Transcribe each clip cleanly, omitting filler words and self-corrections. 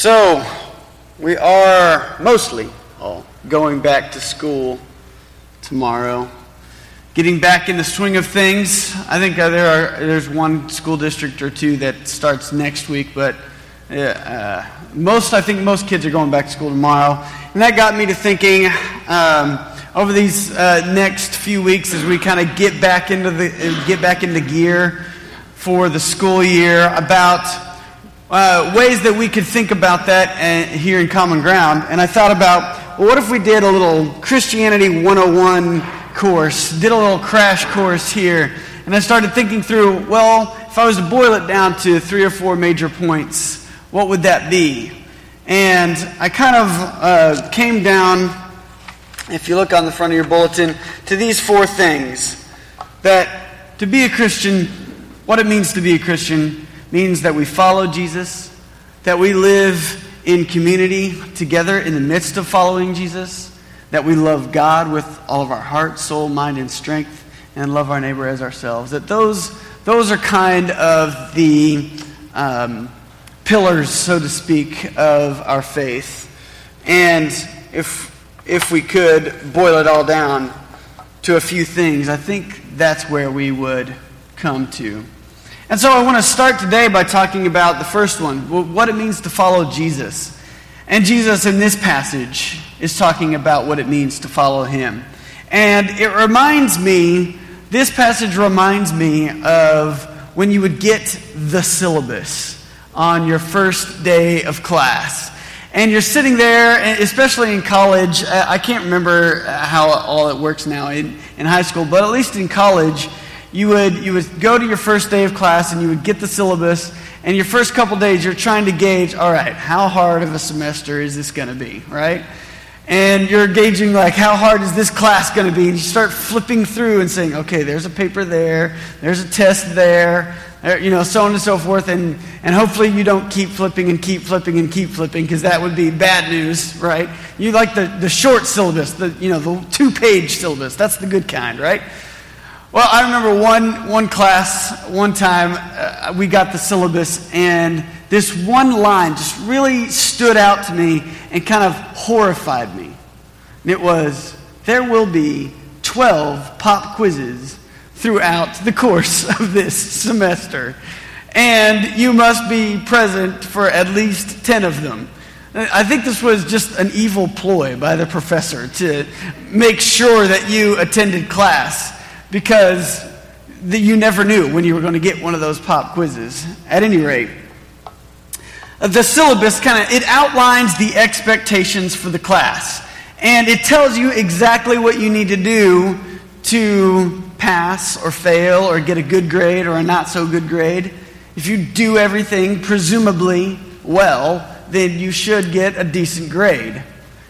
So, we are mostly all going back to school tomorrow, getting back in the swing of things. I think there's one school district or two that starts next week, but most kids are going back to school tomorrow. And that got me to thinking over these next few weeks as we kind of get back into gear for the school year about ways that we could think about that here in Common Ground. And I thought about, well, what if we did a little Christianity 101 course, did a little crash course here. And I started thinking through, well, if I was to boil it down to 3 or 4 major points, what would that be? And I kind of came down, if you look on the front of your bulletin, to these 4 things. That to be a Christian, what it means to be a Christian means that we follow Jesus, that we live in community together in the midst of following Jesus, that we love God with all of our heart, soul, mind, and strength, and love our neighbor as ourselves. That those are kind of the pillars, so to speak, of our faith. And if we could boil it all down to a few things, I think that's where we would come to. And so I want to start today by talking about the first one, what it means to follow Jesus. And Jesus in this passage is talking about what it means to follow him. And this passage reminds me of when you would get the syllabus on your first day of class. And you're sitting there, and especially in college, I can't remember how all it works now in high school, but at least in college, you would go to your first day of class and you would get the syllabus, and your first couple days you're trying to gauge, all right, how hard of a semester is this going to be, right? And you're gauging, like, how hard is this class going to be? And you start flipping through and saying, okay, there's a paper there, there's a test there, you know, so on and so forth, and hopefully you don't keep flipping, because that would be bad news, right? You like the short syllabus, the 2-page syllabus, that's the good kind, right? Well, I remember one class, one time, we got the syllabus, and this one line just really stood out to me and kind of horrified me. And it was, there will be 12 pop quizzes throughout the course of this semester, and you must be present for at least 10 of them. I think this was just an evil ploy by the professor to make sure that you attended class, because you never knew when you were going to get one of those pop quizzes. At any rate, the syllabus it outlines the expectations for the class. And it tells you exactly what you need to do to pass or fail or get a good grade or a not so good grade. If you do everything presumably well, then you should get a decent grade.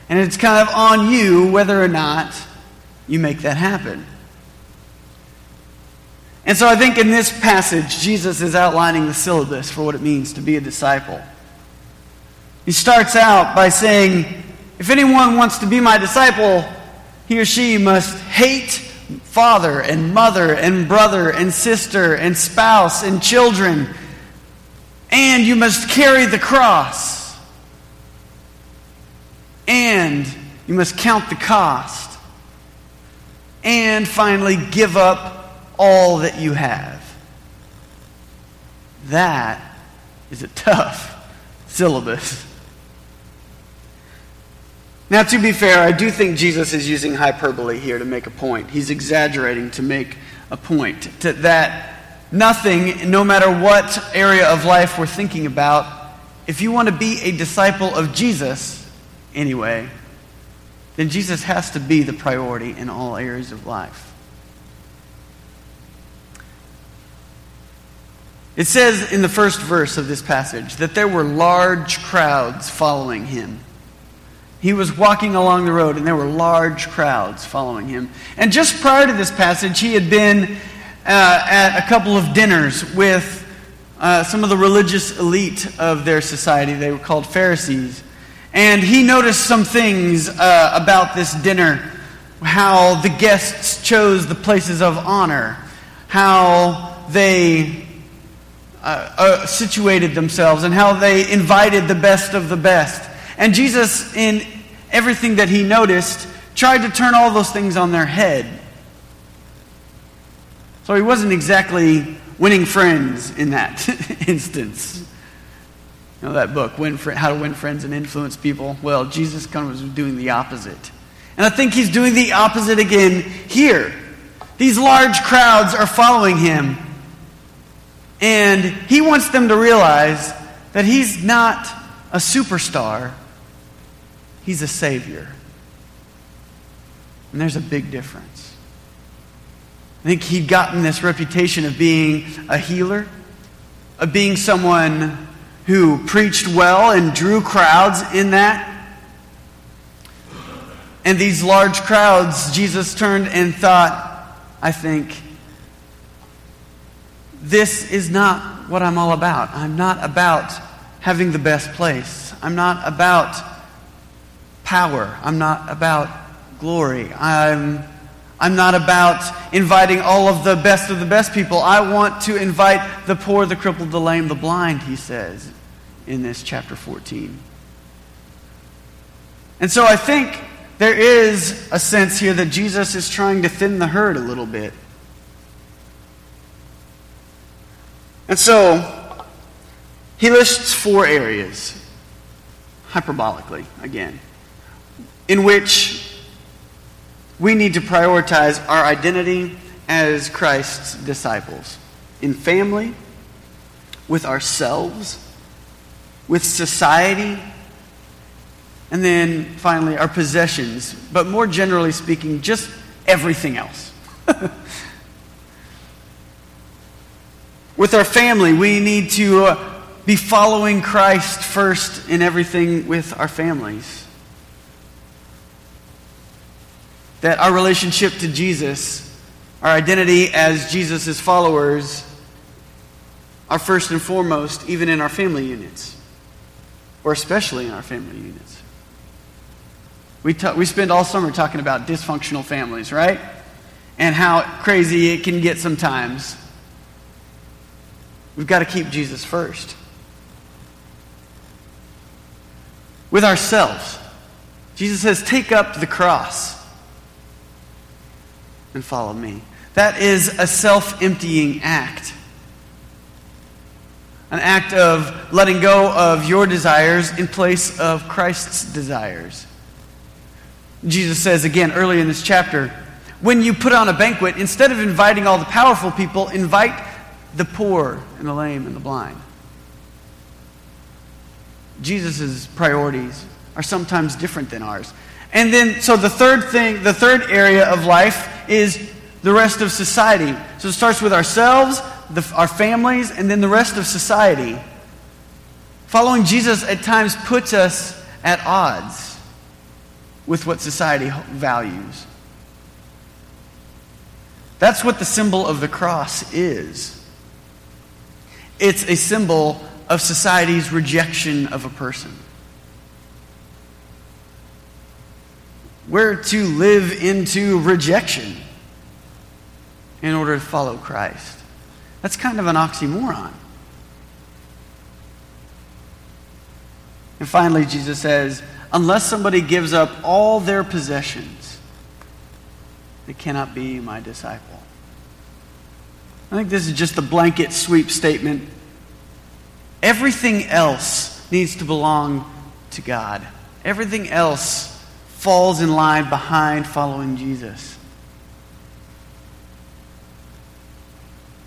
And it's kind of on you whether or not you make that happen. And so I think in this passage, Jesus is outlining the syllabus for what it means to be a disciple. He starts out by saying, if anyone wants to be my disciple, he or she must hate father and mother and brother and sister and spouse and children, and you must carry the cross, and you must count the cost, and finally give up all that you have. That is a tough syllabus. Now, to be fair, I do think Jesus is using hyperbole here to make a point. He's exaggerating to make a point that nothing, no matter what area of life we're thinking about, if you want to be a disciple of Jesus anyway, then Jesus has to be the priority in all areas of life. It says in the first verse of this passage that there were large crowds following him. He was walking along the road, and there were large crowds following him. And just prior to this passage, he had been at a couple of dinners with some of the religious elite of their society. They were called Pharisees. And he noticed some things about this dinner, how the guests chose the places of honor, how they situated themselves and how they invited the best of the best. And Jesus, in everything that he noticed, tried to turn all those things on their head. So he wasn't exactly winning friends in that instance. You know that book, How to Win Friends and Influence People? Well, Jesus kind of was doing the opposite. And I think he's doing the opposite again here. These large crowds are following him. And he wants them to realize that he's not a superstar. He's a savior. And there's a big difference. I think he'd gotten this reputation of being a healer, of being someone who preached well and drew crowds in that. And these large crowds, Jesus turned and thought, I think, this is not what I'm all about. I'm not about having the best place. I'm not about power. I'm not about glory. I'm not about inviting all of the best people. I want to invite the poor, the crippled, the lame, the blind, he says in this chapter 14. And so I think there is a sense here that Jesus is trying to thin the herd a little bit. And so, he lists four areas, hyperbolically, again, in which we need to prioritize our identity as Christ's disciples. In family, with ourselves, with society, and then finally our possessions, but more generally speaking, just everything else. With our family, we need to be following Christ first in everything with our families. That our relationship to Jesus, our identity as Jesus' followers, are first and foremost even in our family units, or especially in our family units. We spend all summer talking about dysfunctional families, right? And how crazy it can get sometimes. We've got to keep Jesus first. With ourselves, Jesus says, take up the cross and follow me. That is a self-emptying act. An act of letting go of your desires in place of Christ's desires. Jesus says again early in this chapter, when you put on a banquet, instead of inviting all the powerful people, invite the poor and the lame and the blind. Jesus' priorities are sometimes different than ours. And then, so the third area of life is the rest of society. So it starts with ourselves, our families, and then the rest of society. Following Jesus at times puts us at odds with what society values. That's what the symbol of the cross is. It's a symbol of society's rejection of a person. We're to live into rejection in order to follow Christ. That's kind of an oxymoron. And finally, Jesus says, unless somebody gives up all their possessions, they cannot be my disciple. I think this is just a blanket sweep statement. Everything else needs to belong to God. Everything else falls in line behind following Jesus.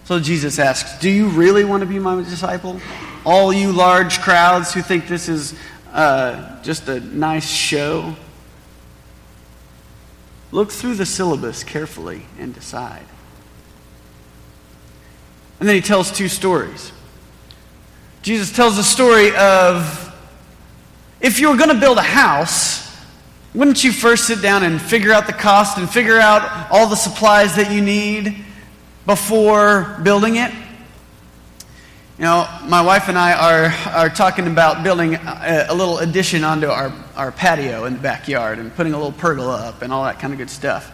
So Jesus asks, do you really want to be my disciple? All you large crowds who think this is just a nice show, look through the syllabus carefully and decide. And then he tells two stories. Jesus tells the story of, if you were going to build a house, wouldn't you first sit down and figure out the cost and figure out all the supplies that you need before building it? You know, my wife and I are talking about building a little addition onto our patio in the backyard and putting a little pergola up and all that kind of good stuff.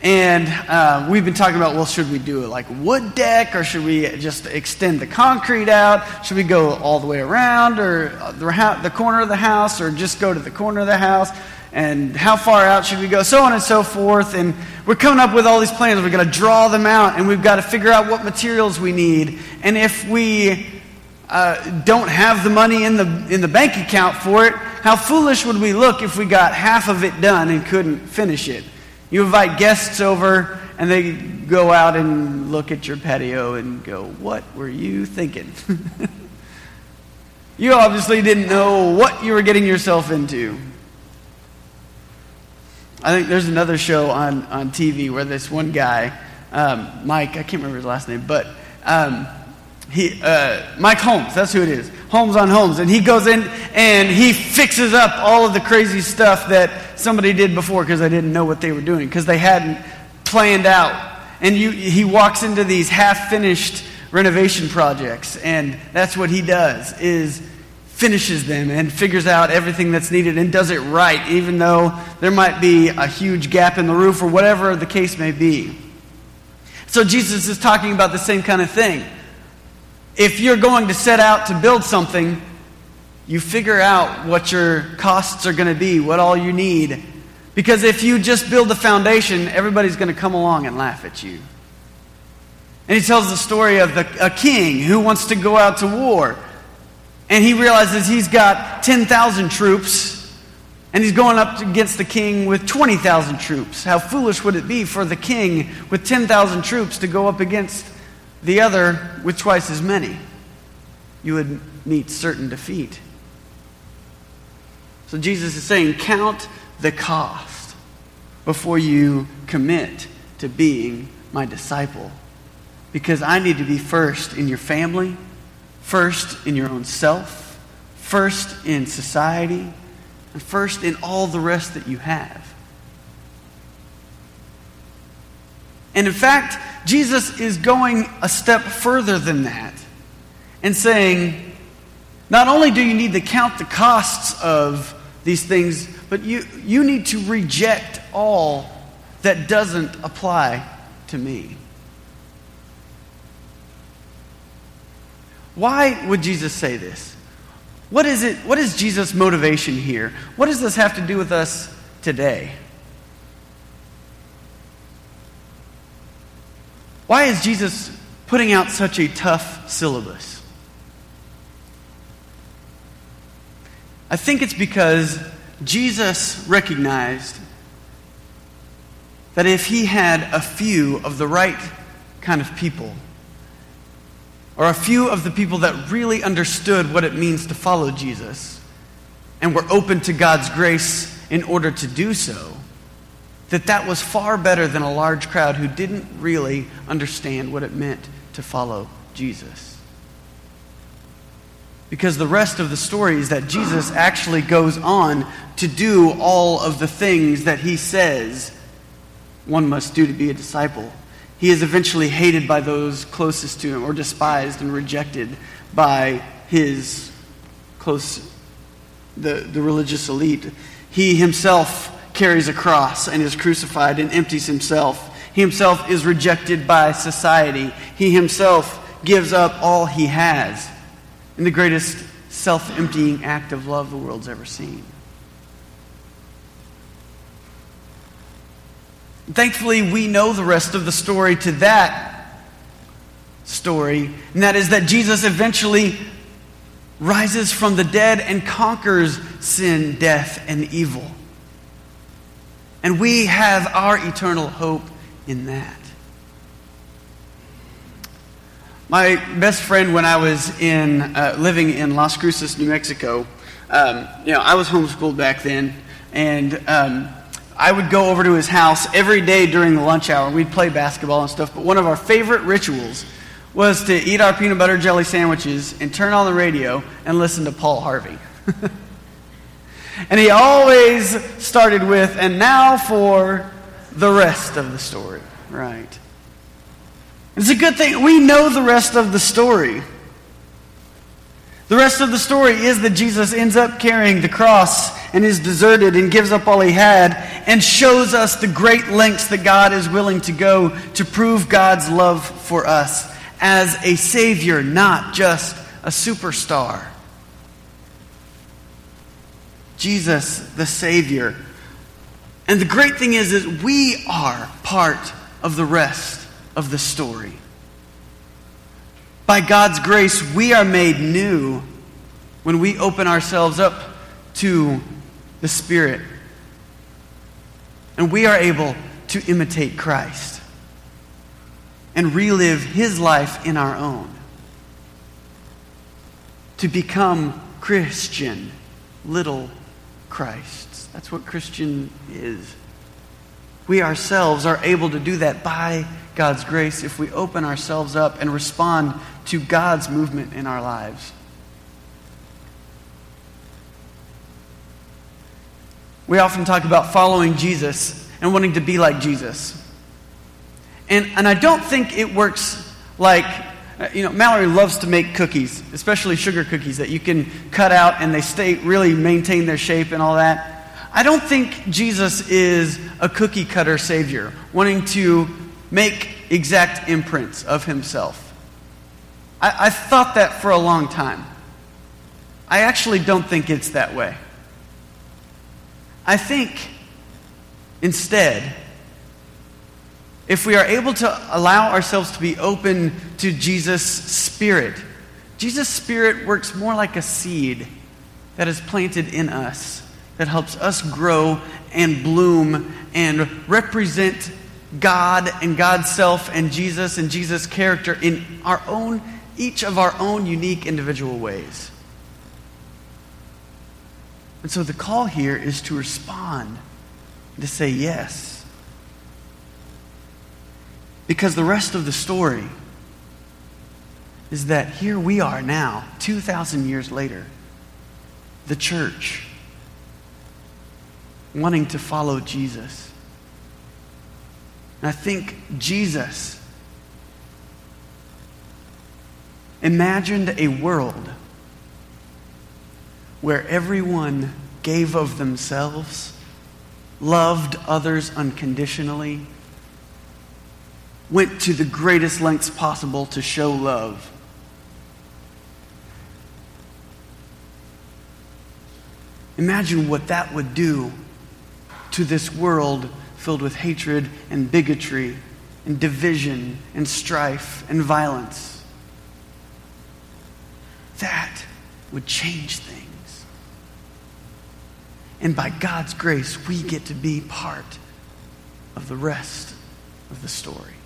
And we've been talking about, well, should we do it like wood deck, or should we just extend the concrete out? Should we go all the way around, or the corner of the house, or just go to the corner of the house? And how far out should we go? So on and so forth. And we're coming up with all these plans. We've got to draw them out, and we've got to figure out what materials we need. And if we don't have the money in the bank account for it, how foolish would we look if we got half of it done and couldn't finish it? You invite guests over, and they go out and look at your patio and go, "What were you thinking?" You obviously didn't know what you were getting yourself into. I think there's another show on TV where this one guy, Mike, I can't remember his last name, but Mike Holmes, that's who it is, Holmes on Holmes, and he goes in and he fixes up all of the crazy stuff that somebody did before because they didn't know what they were doing, because they hadn't planned out. And he walks into these half-finished renovation projects, and that's what he does, is finishes them and figures out everything that's needed and does it right, even though there might be a huge gap in the roof or whatever the case may be. So Jesus is talking about the same kind of thing. If you're going to set out to build something, you figure out what your costs are going to be, what all you need. Because if you just build the foundation, everybody's going to come along and laugh at you. And he tells the story of a king who wants to go out to war. And he realizes he's got 10,000 troops, and he's going up against the king with 20,000 troops. How foolish would it be for the king with 10,000 troops to go up against the other with twice as many? You would meet certain defeat. So Jesus is saying, count the cost before you commit to being my disciple. Because I need to be first in your family, first in your own self, first in society, and first in all the rest that you have. And in fact, Jesus is going a step further than that and saying, not only do you need to count the costs of these things, but you need to reject all that doesn't apply to me. Why would Jesus say this? What is it? What is Jesus' motivation here? What does this have to do with us today? Why is Jesus putting out such a tough syllabus? I think it's because Jesus recognized that if he had a few of the right kind of people, or a few of the people that really understood what it means to follow Jesus and were open to God's grace in order to do so, that was far better than a large crowd who didn't really understand what it meant to follow Jesus. Because the rest of the story is that Jesus actually goes on to do all of the things that he says one must do to be a disciple. He is eventually hated by those closest to him, or despised and rejected by his the religious elite. He himself carries a cross and is crucified and empties himself. He himself is rejected by society. He himself gives up all he has in the greatest self-emptying act of love the world's ever seen. Thankfully, we know the rest of the story to that story, and that is that Jesus eventually rises from the dead and conquers sin, death, and evil. And we have our eternal hope in that. My best friend, when I was living in Las Cruces, New Mexico, I was homeschooled back then, and I would go over to his house every day during the lunch hour. We'd play basketball and stuff, but one of our favorite rituals was to eat our peanut butter jelly sandwiches and turn on the radio and listen to Paul Harvey. And he always started with, and now for the rest of the story, right? It's a good thing we know the rest of the story. The rest of the story is that Jesus ends up carrying the cross and is deserted and gives up all he had and shows us the great lengths that God is willing to go to prove God's love for us as a Savior, not just a superstar. Jesus, the Savior. And the great thing is we are part of the rest of the story. By God's grace, we are made new when we open ourselves up to the Spirit. And we are able to imitate Christ and relive His life in our own. To become Christian, little Christs. That's what Christian is. We ourselves are able to do that by God's grace if we open ourselves up and respond to God's movement in our lives. We often talk about following Jesus and wanting to be like Jesus. And I don't think it works like, Mallory loves to make cookies, especially sugar cookies that you can cut out and they stay really maintain their shape and all that. I don't think Jesus is a cookie cutter savior wanting to make exact imprints of himself. I thought that for a long time. I actually don't think it's that way. I think, instead, if we are able to allow ourselves to be open to Jesus' Spirit works more like a seed that is planted in us that helps us grow and bloom and represent God and God's self and Jesus' character in each of our own unique individual ways. And so the call here is to respond, to say yes. Because the rest of the story is that here we are now, 2,000 years later, the church wanting to follow Jesus. And I think Jesus imagined a world where everyone gave of themselves, loved others unconditionally, went to the greatest lengths possible to show love. Imagine what that would do to this world filled with hatred and bigotry and division and strife and violence. That would change things. And by God's grace, we get to be part of the rest of the story.